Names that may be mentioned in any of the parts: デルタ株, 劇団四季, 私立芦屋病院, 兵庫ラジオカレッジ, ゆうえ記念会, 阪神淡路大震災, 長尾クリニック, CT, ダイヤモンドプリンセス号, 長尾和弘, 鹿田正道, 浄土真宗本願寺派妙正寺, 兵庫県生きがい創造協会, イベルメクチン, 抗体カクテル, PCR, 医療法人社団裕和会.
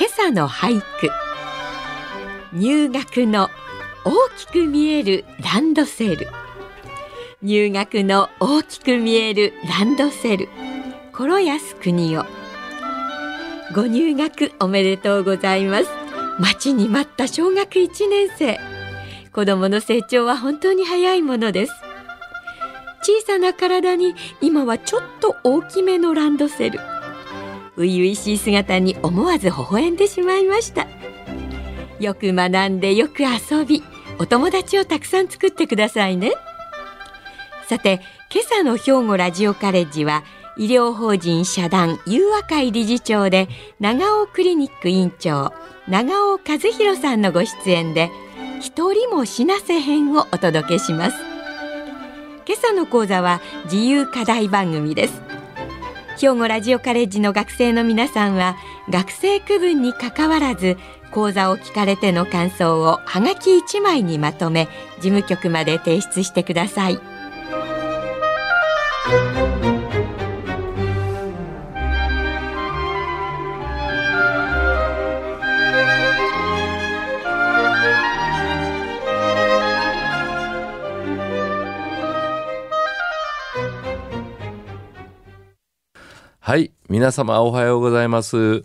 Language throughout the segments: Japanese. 今朝の俳句。入学の大きく見えるランドセル。入学の大きく見えるランドセル。衣安国を。ご入学おめでとうございます。待ちに待った小学1年生。子どもの成長は本当に早いものです。小さな体に今はちょっと大きめのランドセル。初々しい姿に思わず微笑んでしまいました。よく学んでよく遊び、お友達をたくさん作ってくださいね。さて、今朝の兵庫ラジオカレッジは、医療法人社団裕和会理事長で長尾クリニック院長、長尾和弘さんのご出演で、一人も死なせ編をお届けします。今朝の講座は自由課題番組です。兵庫ラジオカレッジの学生の皆さんは、学生区分にかかわらず講座を聞かれての感想をはがき1枚にまとめ、事務局まで提出してください。はい、皆様おはようございます。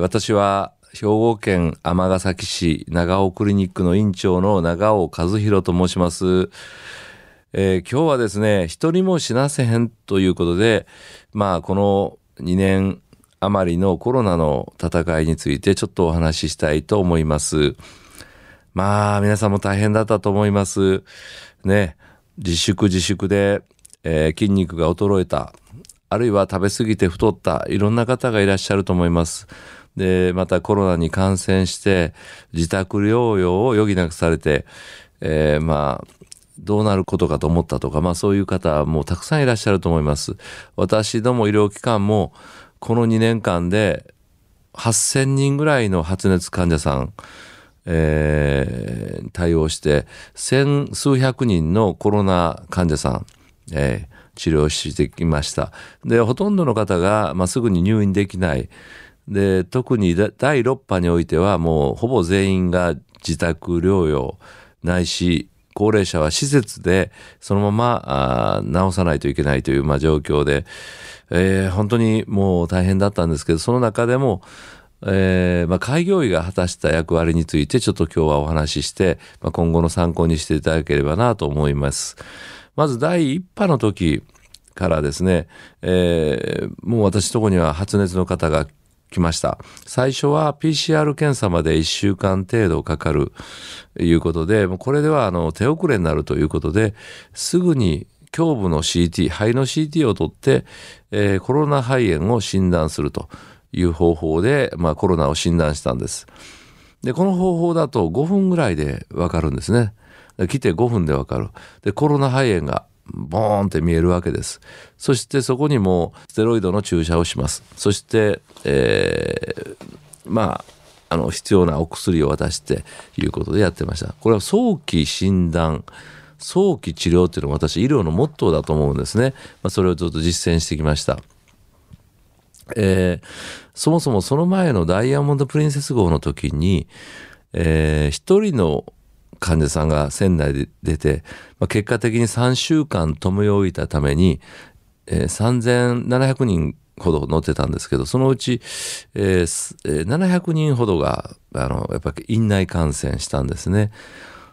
私は兵庫県尼崎市長尾クリニックの院長の長尾和弘と申します。今日はですね、一人も死なせへんということで、この2年余りのコロナの戦いについてちょっとお話ししたいと思います。皆さんも大変だったと思います。ね、自粛で、筋肉が衰えた。あるいは食べ過ぎて太った、いろんな方がいらっしゃると思います。で、またコロナに感染して自宅療養を余儀なくされて、どうなることかと思ったとか、そういう方もたくさんいらっしゃると思います。私ども医療機関もこの2年間で8000人ぐらいの発熱患者さん、対応して千数百人のコロナ患者さん、治療してきました。で、ほとんどの方が、すぐに入院できない。で、特に第6波においてはもうほぼ全員が自宅療養ないし、高齢者は施設でそのまま治さないといけないという、状況で、本当にもう大変だったんですけど、その中でも、開業医が果たした役割についてちょっと今日はお話しして、今後の参考にしていただければなと思います。まず第1波の時からですね、もう私のとこには発熱の方が来ました。最初は PCR 検査まで1週間程度かかるということで、これでは手遅れになるということで、すぐに胸部の CT、肺の CT を取って、コロナ肺炎を診断するという方法で、コロナを診断したんです。で、この方法だと5分ぐらいでわかるんですね。来て5分でわかる。で、コロナ肺炎がボーンって見えるわけです。そしてそこにもステロイドの注射をします。そして、必要なお薬を渡してということでやってました。これは早期診断、早期治療っていうのが私医療のモットーだと思うんですね。それをちょっと実践してきました。そもそもその前のダイヤモンドプリンセス号の時に、一人の患者さんが船内で出て、結果的に3週間留め置いたために、3700人ほど乗ってたんですけど、そのうち、700人ほどがやっぱり院内感染したんですね。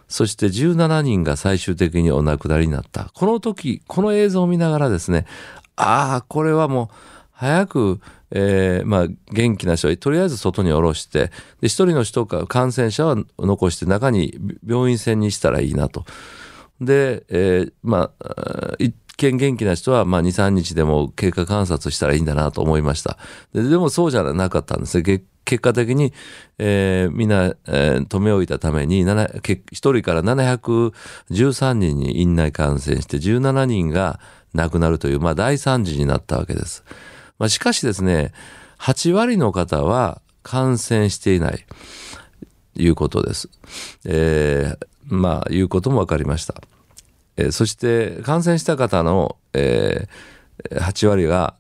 そして17人が最終的にお亡くなりになった。この時、この映像を見ながらですね、これはもう早く、元気な人はとりあえず外に下ろして、で、一人の人か感染者は残して中に病院船にしたらいいなと。で、一見元気な人は2、3日でも経過観察したらいいんだなと思いました。でもそうじゃなかったんですね。結結果的に、みんな、止め置いたために1人から713人に院内感染して17人が亡くなるという、まあ、大惨事になったわけです。まあ、しかしですね、8割の方は感染していないということです。まあ、いうことも分かりました。そして感染した方の、8割が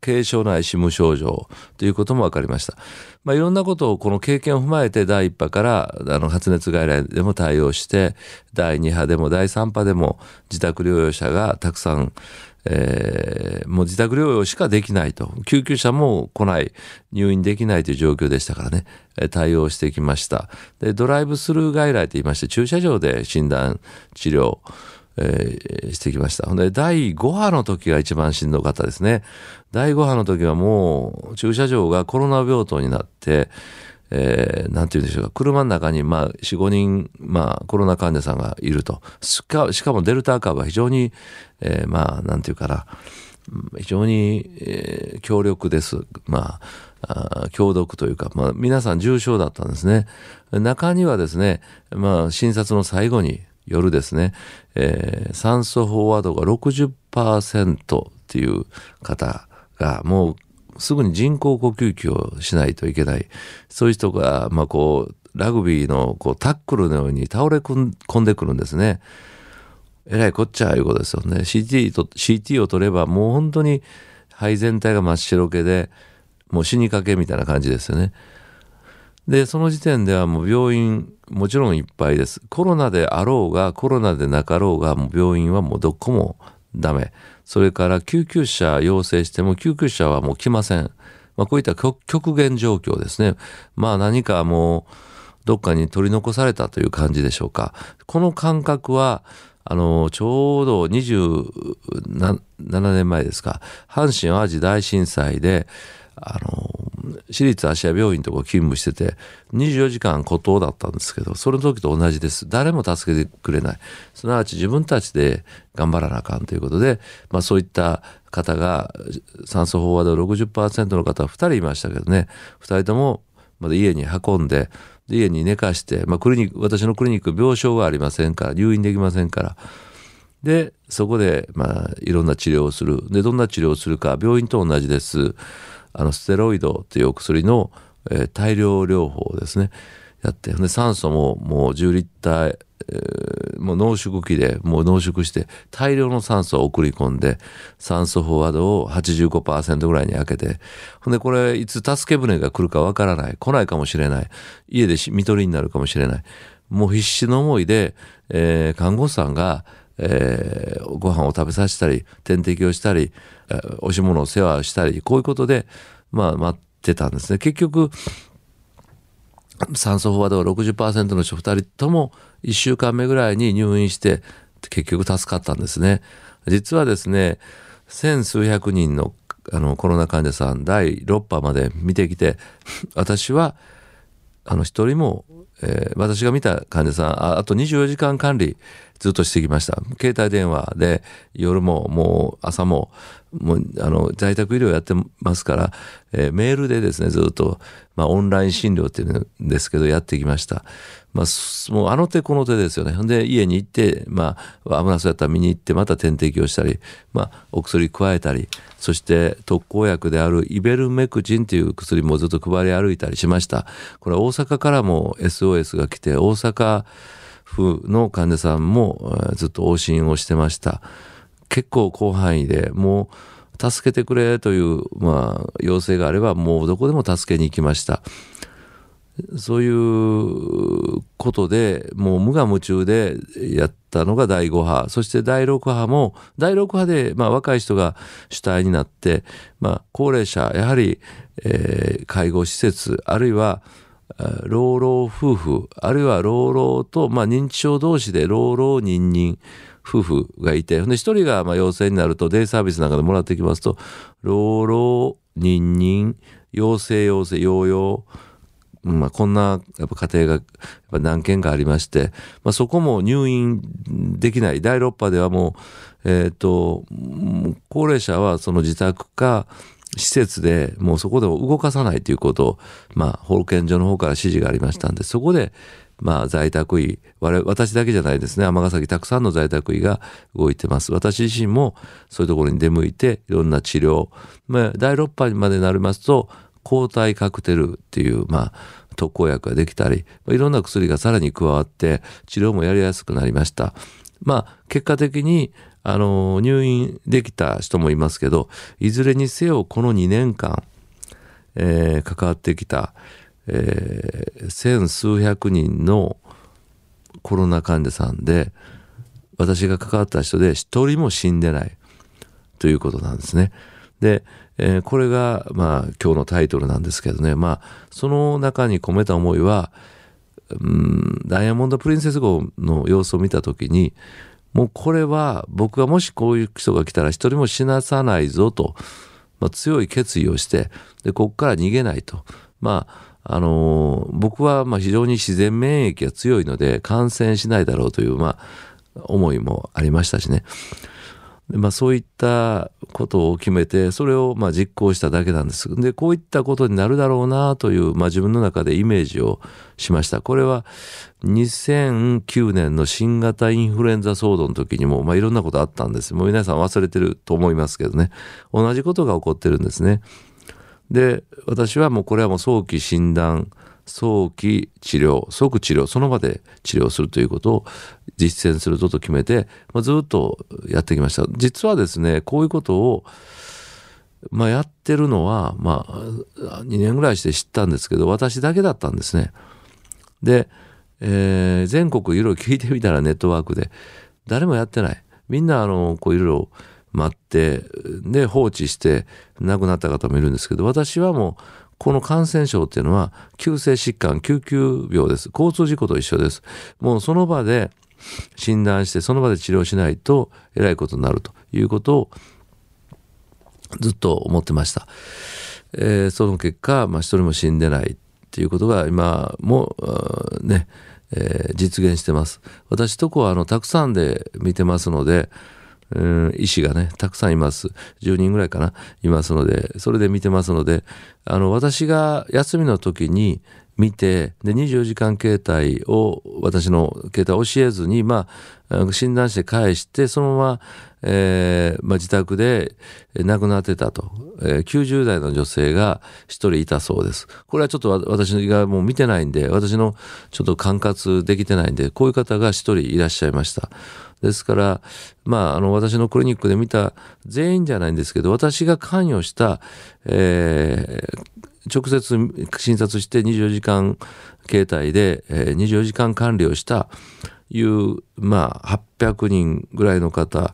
軽症ないし無症状ということも分かりました。まあ、いろんなことをこの経験を踏まえて第1波から発熱外来でも対応して、第2波でも第3波でも自宅療養者がたくさん、もう自宅療養しかできないと、救急車も来ない、入院できないという状況でしたからね、対応してきました。で、ドライブスルー外来といいまして、駐車場で診断治療してきました。で、第5波の時が一番しんどかったですね。第5波の時はもう駐車場がコロナ病棟になって、なんて言うんでしょうか、車の中に4,5 人、コロナ患者さんがいると。しかもデルタ株は非常に、なんていうかな、非常に、強力です。強毒というか、皆さん重症だったんですね。中にはですね、診察の最後に夜ですね、酸素飽和度が 60% っていう方がもうすぐに人工呼吸器をしないといけない、そういう人がこうラグビーのタックルのように倒れ込んでくるんですね。えらいこっちゃいうことですよね。 CT を取ればもう本当に肺全体が真っ白けで、もう死にかけみたいな感じですよね。で、その時点ではもう病院もちろんいっぱいです。コロナであろうがコロナでなかろうが、もう病院はもうどこもダメ。それから救急車要請しても救急車はもう来ません。こういった極限状況ですね。何かもうどっかに取り残されたという感じでしょうか。この感覚はちょうど27年前ですか、阪神淡路大震災で私立芦屋病院とか勤務してて24時間孤島だったんですけど、その時と同じです。誰も助けてくれない、すなわち自分たちで頑張らなあかんということで、そういった方が酸素飽和度 60% の方は2人いましたけどね、2人ともまだ家に運んで、家に寝かして、クリニック、私のクリニック病床がありませんから入院できませんから、でそこでいろんな治療をする。で、どんな治療をするか、病院と同じです。ステロイドというお薬の、大量療法ですね、やって、で酸素ももう10リッター、もう濃縮器でもう濃縮して大量の酸素を送り込んで、酸素飽和度を 85% ぐらいに上げて、でこれいつ助け舟が来るかわからない、来ないかもしれない、家で看取りになるかもしれない、もう必死の思いで、看護師さんがご飯を食べさせたり点滴をしたり、おし物を世話をしたり、こういうことで、待ってたんですね。結局酸素飽和度が 60% の人2人とも1週間目ぐらいに入院して結局助かったんですね。実はですね、千数百人の、コロナ患者さん第6波まで見てきて、私は一人も、私が見た患者さん、あと24時間管理ずっとしてきました。携帯電話で夜ももう朝も在宅医療やってますから、メールでですねずっと、オンライン診療っていうんですけどやってきました。もうあの手この手ですよね。で家に行って、危なそうやったら見に行ってまた点滴をしたり、お薬加えたり、そして特効薬であるイベルメクチンという薬もずっと配り歩いたりしました。これ大阪からも SOS が来て、大阪府の患者さんもずっと往診をしてました。結構広範囲でもう助けてくれという、要請があればもうどこでも助けに行きました。そういうことでもう無我夢中でやったのが第5波。そして第6波も第6波で、若い人が主体になって、高齢者、やはり、介護施設、あるいは老老夫婦、あるいは老老と、認知症同士で老老人人夫婦がいて、で一人が陽性になるとデイサービスなんかでもらってきますと、老老人人陽性陽性陽陽、こんな家庭が何件かありまして、そこも入院できない。第6波ではもう、高齢者はその自宅か施設でもうそこで動かさないということを、保健所の方から指示がありましたんで、そこで在宅医、私だけじゃないですね、尼崎たくさんの在宅医が動いてます。私自身もそういうところに出向いていろんな治療、第6波までになりますと抗体カクテルっていう特効薬ができたり、いろんな薬がさらに加わって治療もやりやすくなりました。結果的に入院できた人もいますけど、いずれにせよこの2年間、関わってきた千数百人のコロナ患者さんで、私が関わった人で一人も死んでないということなんですね。で、これが今日のタイトルなんですけどね、その中に込めた思いは、ダイヤモンドプリンセス号の様子を見た時に、もうこれは僕がもしこういう人が来たら一人も死なさないぞと、強い決意をして、でここから逃げないと。僕は非常に自然免疫が強いので感染しないだろうという思いもありましたしね。で、そういったことを決めて、それを実行しただけなんです。で、こういったことになるだろうなという、自分の中でイメージをしました。これは2009年の新型インフルエンザ騒動の時にも、いろんなことあったんです。もう皆さん忘れてると思いますけどね、同じことが起こってるんですね。で、私はもうこれはもう早期診断、早期治療、即治療、その場で治療するということを実践するぞと決めて、ずっとやってきました。実はですね、こういうことを、やってるのは、2年ぐらいして知ったんですけど、私だけだったんですね。で、全国いろいろ聞いてみたら、ネットワークで誰もやってない。みんないろいろ待ってで放置して亡くなった方もいるんですけど、私はもうこの感染症っていうのは急性疾患、救急病です。交通事故と一緒です。もうその場で診断してその場で治療しないとえらいことになるということをずっと思ってました。その結果、一人も死んでないっていうことが今もね、実現してます。私とこはたくさんで見てますので、医師がねたくさんいます。10人ぐらいかないますので、それで見てますので、私が休みの時に見て、で24時間携帯を、私の携帯を教えずに、診断して返して、そのまま、自宅で亡くなってたと、90代の女性が1人いたそうです。これはちょっと私がもう見てないんで、私のちょっと管轄できてないんで、こういう方が1人いらっしゃいました。ですから、私のクリニックで見た全員じゃないんですけど、私が関与した、直接診察して24時間携帯で、24時間管理をしたいう、800人ぐらいの方、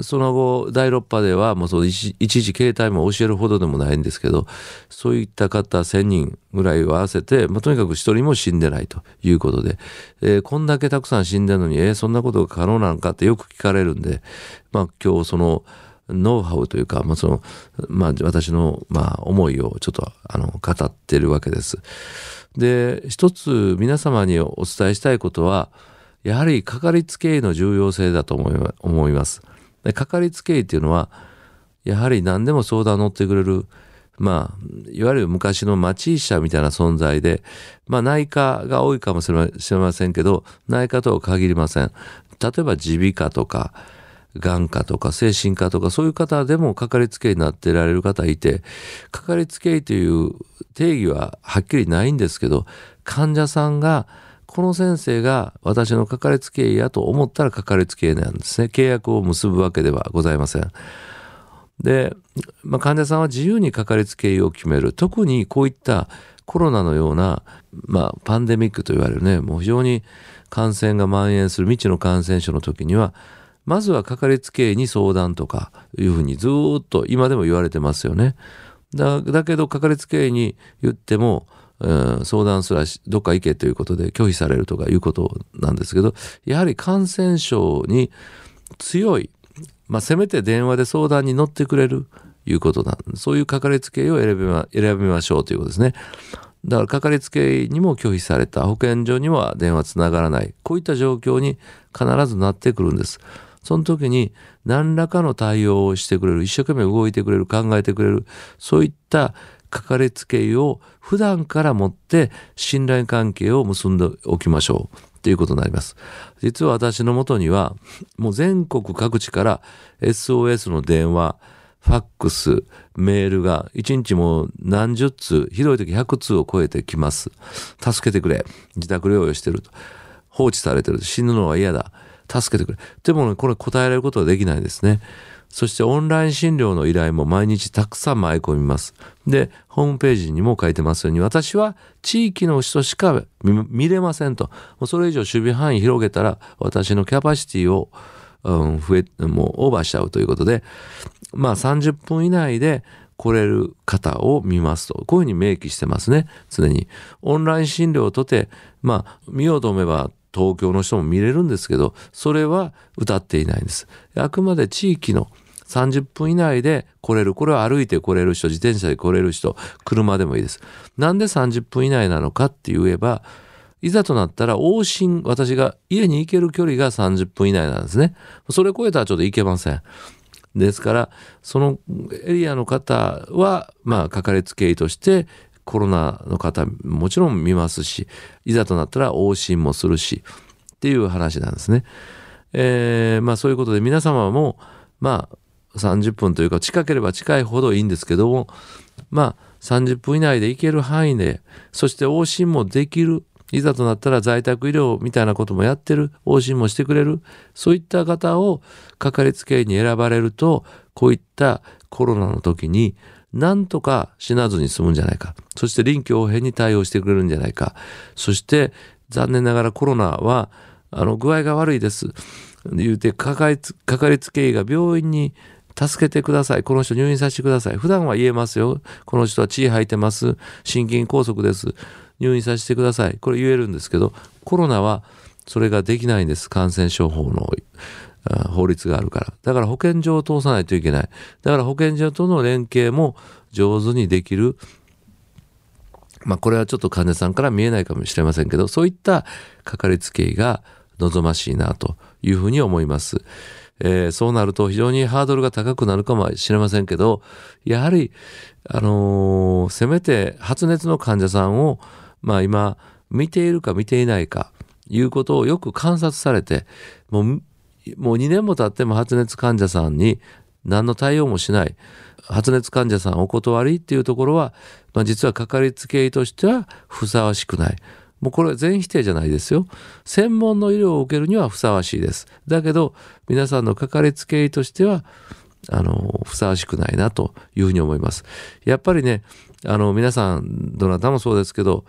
その後第6波ではもう一時携帯も教えるほどでもないんですけど、そういった方1000人ぐらいを合わせて、とにかく一人も死んでないということで、こんだけたくさん死んでるのに、そんなことが可能なのかってよく聞かれるんで、今日そのノウハウというか、私の思いをちょっと語ってるわけです。で、一つ皆様にお伝えしたいことは、やはりかかりつけ医の重要性だと思います。で、かかりつけ医っていうのはやはり何でも相談乗ってくれる、いわゆる昔の町医者みたいな存在で、内科が多いかもしれませんけど、内科とは限りません。例えば耳鼻科とか眼科とか精神科とか、そういう方でもかかりつけ医になってられる方いて、かかりつけ医という定義ははっきりないんですけど、患者さんがこの先生が私のかかりつけ医やと思ったらかかりつけ医なんですね。契約を結ぶわけではございません。で、患者さんは自由にかかりつけ医を決める。特にこういったコロナのような、パンデミックと言われるね、もう非常に感染が蔓延する未知の感染症の時には、まずはかかりつけ医に相談とかいうふうにずっと今でも言われてますよね。だけどかかりつけ医に言っても、相談すらどっか行けということで拒否されるとかいうことなんですけど、やはり感染症に強い、せめて電話で相談に乗ってくれるいうことなんで、そういうかかりつけ医を選びましょうということですね。だからかかりつけ医にも拒否された、保健所には電話つながらない、こういった状況に必ずなってくるんです。その時に何らかの対応をしてくれる、一生懸命動いてくれる、考えてくれる、そういったかかりつけ医を普段から持って信頼関係を結んでおきましょうということになります。実は私のもとにはもう全国各地から SOS の電話、ファックス、メールが1日もう何十通、ひどい時100通を超えてきます。助けてくれ、自宅療養してると、放置されてる、死ぬのは嫌だ、助けてくれ。でもこれ答えられることはできないですね。そしてオンライン診療の依頼も毎日たくさん舞い込みます。でホームページにも書いてますように、私は地域の人しか 見れませんと。もうそれ以上守備範囲広げたら私のキャパシティを、もうオーバーしちゃうということで、まあ30分以内で来れる方を見ますと、こういうふうに明記してますね。常にオンライン診療とて、まあ見ようと思えば東京の人も見れるんですけど、それは謳っていないんです。あくまで地域の30分以内で来れる、これは歩いて来れる人、自転車で来れる人、車でもいいです。なんで30分以内なのかって言えば、いざとなったら往診、私が家に行ける距離が30分以内なんですね。それを超えたらちょっと行けません。ですからそのエリアの方は、まあかかりつけ医としてコロナの方もちろん見ますし、いざとなったら往診もするしっていう話なんですね。まあそういうことで、皆様もまあ30分というか、近ければ近いほどいいんですけども、まあ30分以内で行ける範囲で、そして往診もできる、いざとなったら在宅医療みたいなこともやってる、往診もしてくれる、そういった方をかかりつけ医に選ばれると、こういったコロナの時になんとか死なずに済むんじゃないか、そして臨機応変に対応してくれるんじゃないか。そして残念ながらコロナは具合が悪いです言うて、かかりつけ医が病院に助けてください、この人入院させてください、普段は言えますよ、この人は血吐いてます、心筋梗塞です、入院させてください、これ言えるんですけど、コロナはそれができないんです。感染症法の法律があるから。だから保健所を通さないといけない。だから保健所との連携も上手にできる、まあこれはちょっと患者さんから見えないかもしれませんけど、そういったかかりつけ医が望ましいなというふうに思います。そうなると非常にハードルが高くなるかもしれませんけど、やはり、せめて発熱の患者さんを、まあ、今見ているか見ていないかいうことをよく観察されて、もう2年も経っても発熱患者さんに何の対応もしない、発熱患者さんお断りっていうところは、まあ、実はかかりつけ医としてはふさわしくない。もうこれは全否定じゃないですよ。専門の医療を受けるにはふさわしいです。だけど皆さんのかかりつけ医としてはふさわしくないなというふうに思います。やっぱりね、皆さんどなたもそうですけど、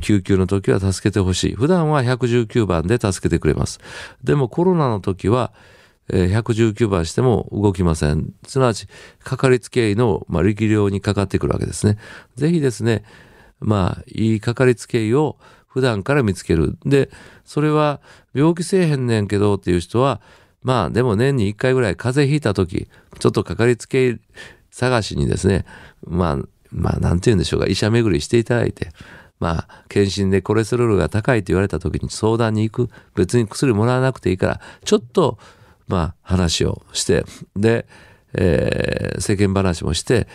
救急の時は助けてほしい。普段は119番で助けてくれます。でもコロナの時は119番しても動きません。すなわちかかりつけ医の力量にかかってくるわけですね。ぜひですね、まあいいかかりつけ医を普段から見つける。でそれは病気せえへんねんけどっていう人は、まあでも年に1回ぐらい風邪ひいた時、ちょっとかかりつけ医探しにですね、まあなんて言うんでしょうか、医者巡りしていただいて、まあ検診でコレステロールが高いと言われた時に相談に行く。別に薬もらわなくていいから、ちょっとまあ話をして、で、世間話もして、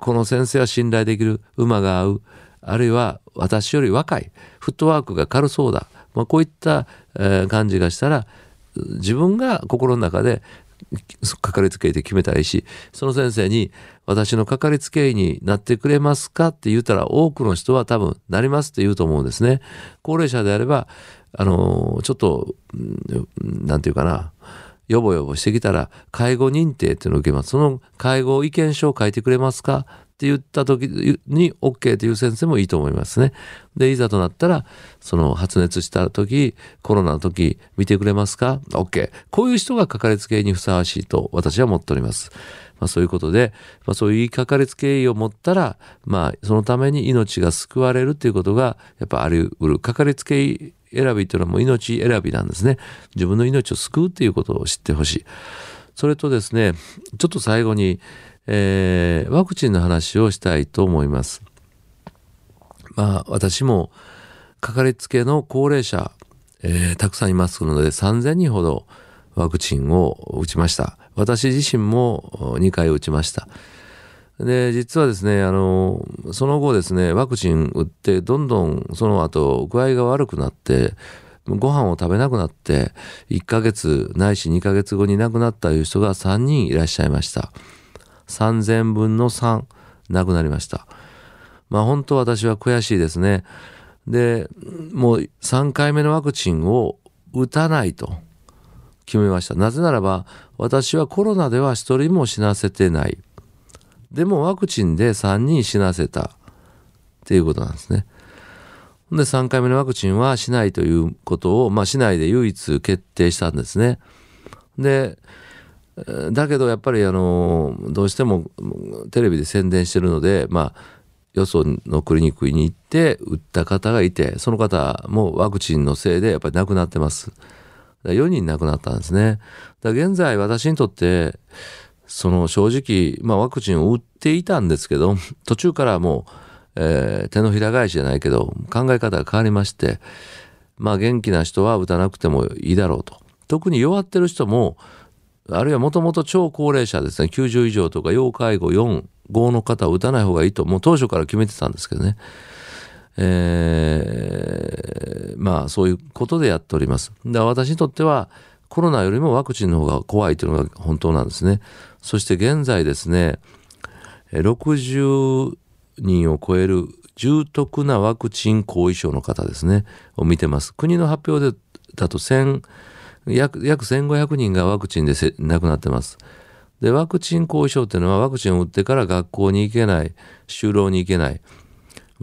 この先生は信頼できる、馬が合う、あるいは私より若い、フットワークが軽そうだ、まあ、こういった感じがしたら、自分が心の中でかかりつけ医で決めたらいいし、その先生に私のかかりつけ医になってくれますかって言ったら、多くの人は多分なりますって言うと思うんですね。高齢者であればちょっとなんていうかな、よぼよぼしてきたら介護認定っていうのを受けます。その介護意見書を書いてくれますかって言った時に OK という先生もいいと思いますね。でいざとなったら、その発熱した時、コロナの時見てくれますか OK、 こういう人がかかりつけ医にふさわしいと私は思っております。まあ、そういうことで、まあ、そういうかかりつけ医を持ったら、まあそのために命が救われるということがやっぱあり得る。かかりつけ医選びというのはもう命選びなんですね。自分の命を救うということを知ってほしい。それとですね、ちょっと最後に、ワクチンの話をしたいと思います。まあ私もかかりつけの高齢者、たくさんいますので3000人ほどワクチンを打ちました。私自身も2回打ちました。で、実はですね、その後ですね、ワクチン打ってどんどんその後具合が悪くなって、ご飯を食べなくなって1ヶ月ないし2ヶ月後に亡くなったという人が3人いらっしゃいました。3000分の3亡くなりました。まあ本当私は悔しいですね。で、もう3回目のワクチンを打たないと決めました。なぜならば私はコロナでは1人も死なせてない。でもワクチンで3人死なせたっていうことなんですね。で3回目のワクチンはしないということを、しないで唯一決定したんですね。でだけどやっぱりどうしてもテレビで宣伝してるので、よそのクリニックに行って打った方がいて、その方もワクチンのせいでやっぱり亡くなってます。4人亡くなったんですね。だ現在私にとって正直、ワクチンを打っていたんですけど、途中からもう手のひら返しじゃないけど考え方が変わりまして、元気な人は打たなくてもいいだろうと。特に弱ってる人も、あるいはもともと超高齢者ですね、90以上とか要介護4、5の方は打たない方がいいともう当初から決めてたんですけどね、そういうことでやっております。だから私にとってはコロナよりもワクチンの方が怖いというのが本当なんですね。そして現在ですね、60人を超える重篤なワクチン後遺症の方ですねを見てます。国の発表でだと約1500人がワクチンで亡くなってます。でワクチン後遺症っていうのはワクチンを打ってから学校に行けない、就労に行けない、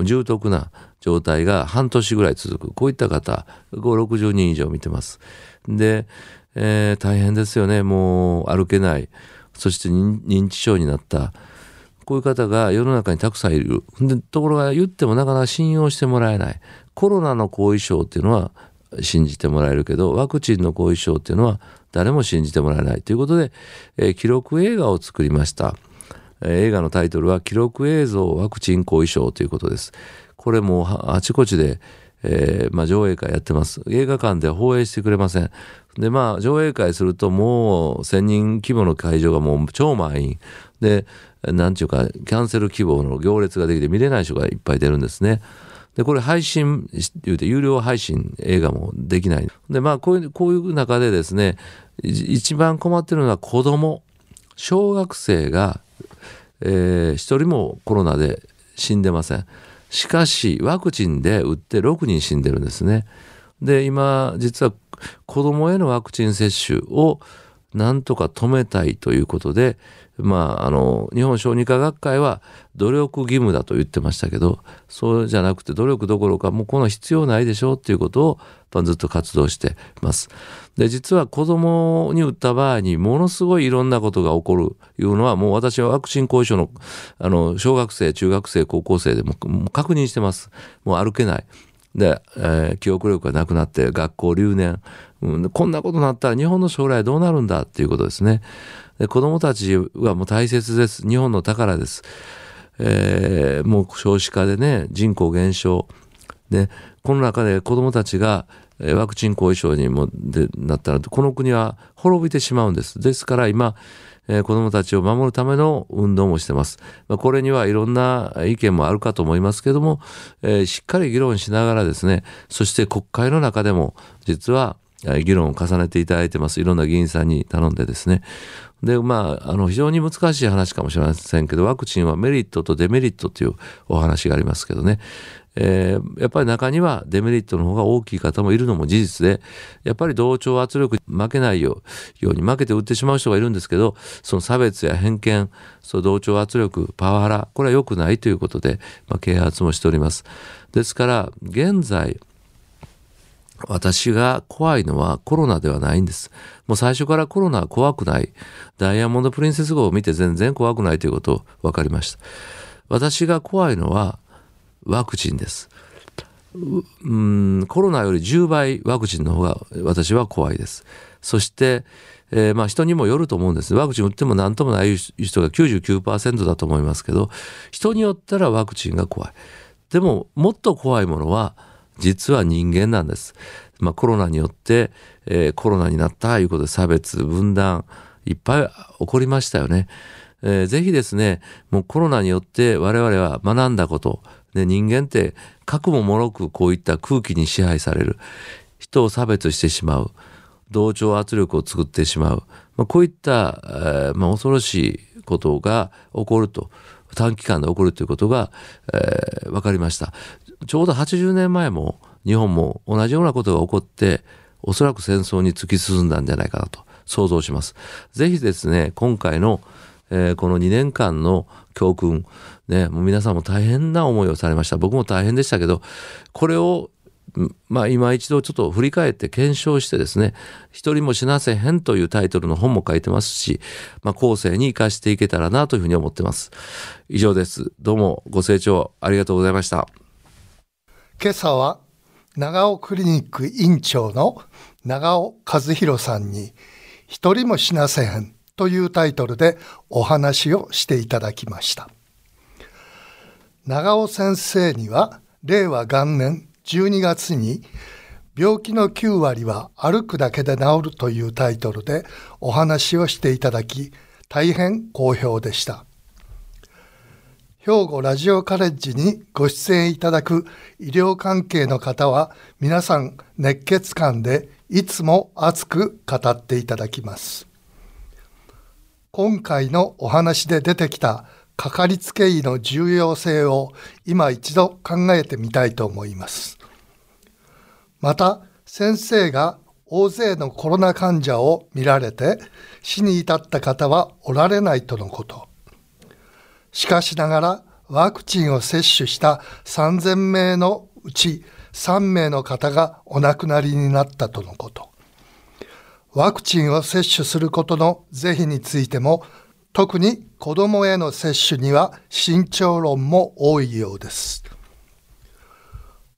重篤な状態が半年ぐらい続く、こういった方5、60人以上見てます。で、大変ですよね。もう歩けない、そして認知症になった、こういう方が世の中にたくさんいる。でところが言ってもなかなか信用してもらえない。コロナの後遺症っていうのは信じてもらえるけど、ワクチンの後遺症っていうのは誰も信じてもらえないということで、記録映画を作りました。映画のタイトルは記録映像ワクチン後遺症ということです。これもあちこちで、上映会やってます。映画館では放映してくれません。で上映会するともう1000人規模の会場がもう超満員で、なんちゅうかキャンセル希望の行列ができて見れない人がいっぱい出るんですね。でこれ配信言うて有料配信映画もできない。でこういう中でですね、一番困ってるのは子供、小学生が、一人もコロナで死んでません。しかしワクチンで打って6人死んでるんですね。で今実は子どもへのワクチン接種をなんとか止めたいということで、日本小児科学会は努力義務だと言ってましたけど、そうじゃなくて努力どころかもうこの必要ないでしょうっていうことをずっと活動してます。で実は子どもに打った場合にものすごいいろんなことが起こるいうのは、もう私はワクチン後遺症の小学生、中学生、高校生でも確認してます。もう歩けない、で、記憶力がなくなって学校留年、こんなことになったら日本の将来どうなるんだっていうことですね。で子どもたちはもう大切です。日本の宝です。もう少子化でね、人口減少で、この中で子どもたちがワクチン後遺症にもなったらこの国は滅びてしまうんです。ですから今、子どもたちを守るための運動もしてます。これにはいろんな意見もあるかと思いますけども、しっかり議論しながらですね、そして国会の中でも実は議論を重ねていただいてます。いろんな議員さんに頼んでですね。で非常に難しい話かもしれませんけど、ワクチンはメリットとデメリットというお話がありますけどね、やっぱり中にはデメリットの方が大きい方もいるのも事実で、やっぱり同調圧力に負けないように負けて売ってしまう人がいるんですけど、その差別や偏見、その同調圧力、パワハラ、これは良くないということで、啓発もしております。ですから現在私が怖いのはコロナではないんです。もう最初からコロナは怖くない。ダイヤモンドプリンセス号を見て全然怖くないということを分かりました。私が怖いのはワクチンです。コロナより10倍ワクチンの方が私は怖いです。そして、人にもよると思うんです。ワクチン打っても何ともない人が 99% だと思いますけど、人によったらワクチンが怖い。でももっと怖いものは実は人間なんです。コロナによって、コロナになったということで差別分断いっぱい起こりましたよね。ぜひですね、もうコロナによって我々は学んだことで、人間って核も脆くこういった空気に支配される、人を差別してしまう、同調圧力を作ってしまう、こういった、恐ろしいことが起こると、短期間で起こるということが、分かりました。ちょうど80年前も日本も同じようなことが起こって、おそらく戦争に突き進んだんじゃないかなと想像します。ぜひですね、今回の、この2年間の教訓、もう皆さんも大変な思いをされました。僕も大変でしたけど、これを今一度ちょっと振り返って検証してですね、一人も死なせへんというタイトルの本も書いてますし、後世に生かしていけたらなというふうに思ってます。以上です。どうもご清聴ありがとうございました。今朝は長尾クリニック院長の長尾和弘さんに、一人も死なせへんというタイトルでお話をしていただきました。長尾先生には令和元年12月に病気の9割は歩くだけで治るというタイトルでお話をしていただき、大変好評でした。兵庫ラジオカレッジにご出演いただく医療関係の方は皆さん熱血感でいつも熱く語っていただきます。今回のお話で出てきたかかりつけ医の重要性を今一度考えてみたいと思います。また先生が大勢のコロナ患者を見られて死に至った方はおられないとのこと。しかしながらワクチンを接種した3000名のうち3名の方がお亡くなりになったとのこと。ワクチンを接種することの是非についても、特に子どもへの接種には慎重論も多いようです。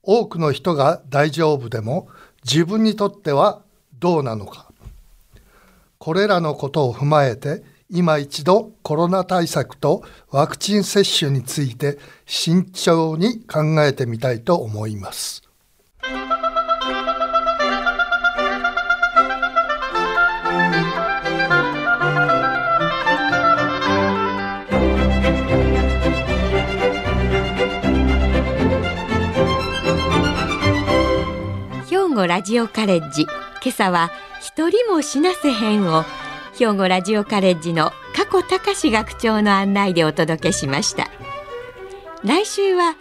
多くの人が大丈夫でも自分にとってはどうなのか。これらのことを踏まえて、今一度コロナ対策とワクチン接種について慎重に考えてみたいと思います。ラジオカレッジ、今朝は一人も死なせへんを兵庫ラジオカレッジの加古隆学長の案内でお届けしました。来週は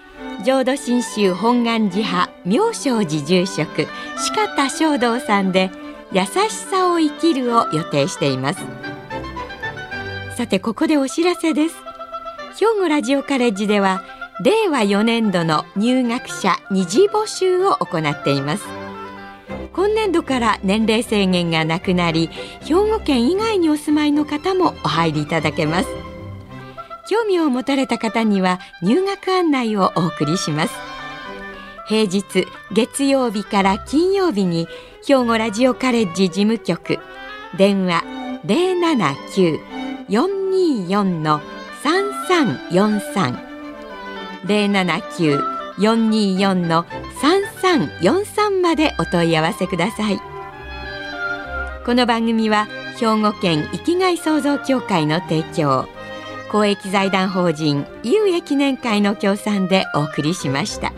浄土真宗本願寺派妙正寺住職鹿田正道さんで優しさを生きるを予定しています。さて、ここでお知らせです。兵庫ラジオカレッジでは令和4年度の入学者二次募集を行っています。今年度から年齢制限がなくなり、兵庫県以外にお住まいの方もお入りいただけます。興味を持たれた方には入学案内をお送りします。平日月曜日から金曜日に兵庫ラジオカレッジ事務局、電話 079-424-3343 079-424-3343 までお問い合わせください。この番組は兵庫県生きがい創造協会の提供、公益財団法人ゆうえ記念会の協賛でお送りしました。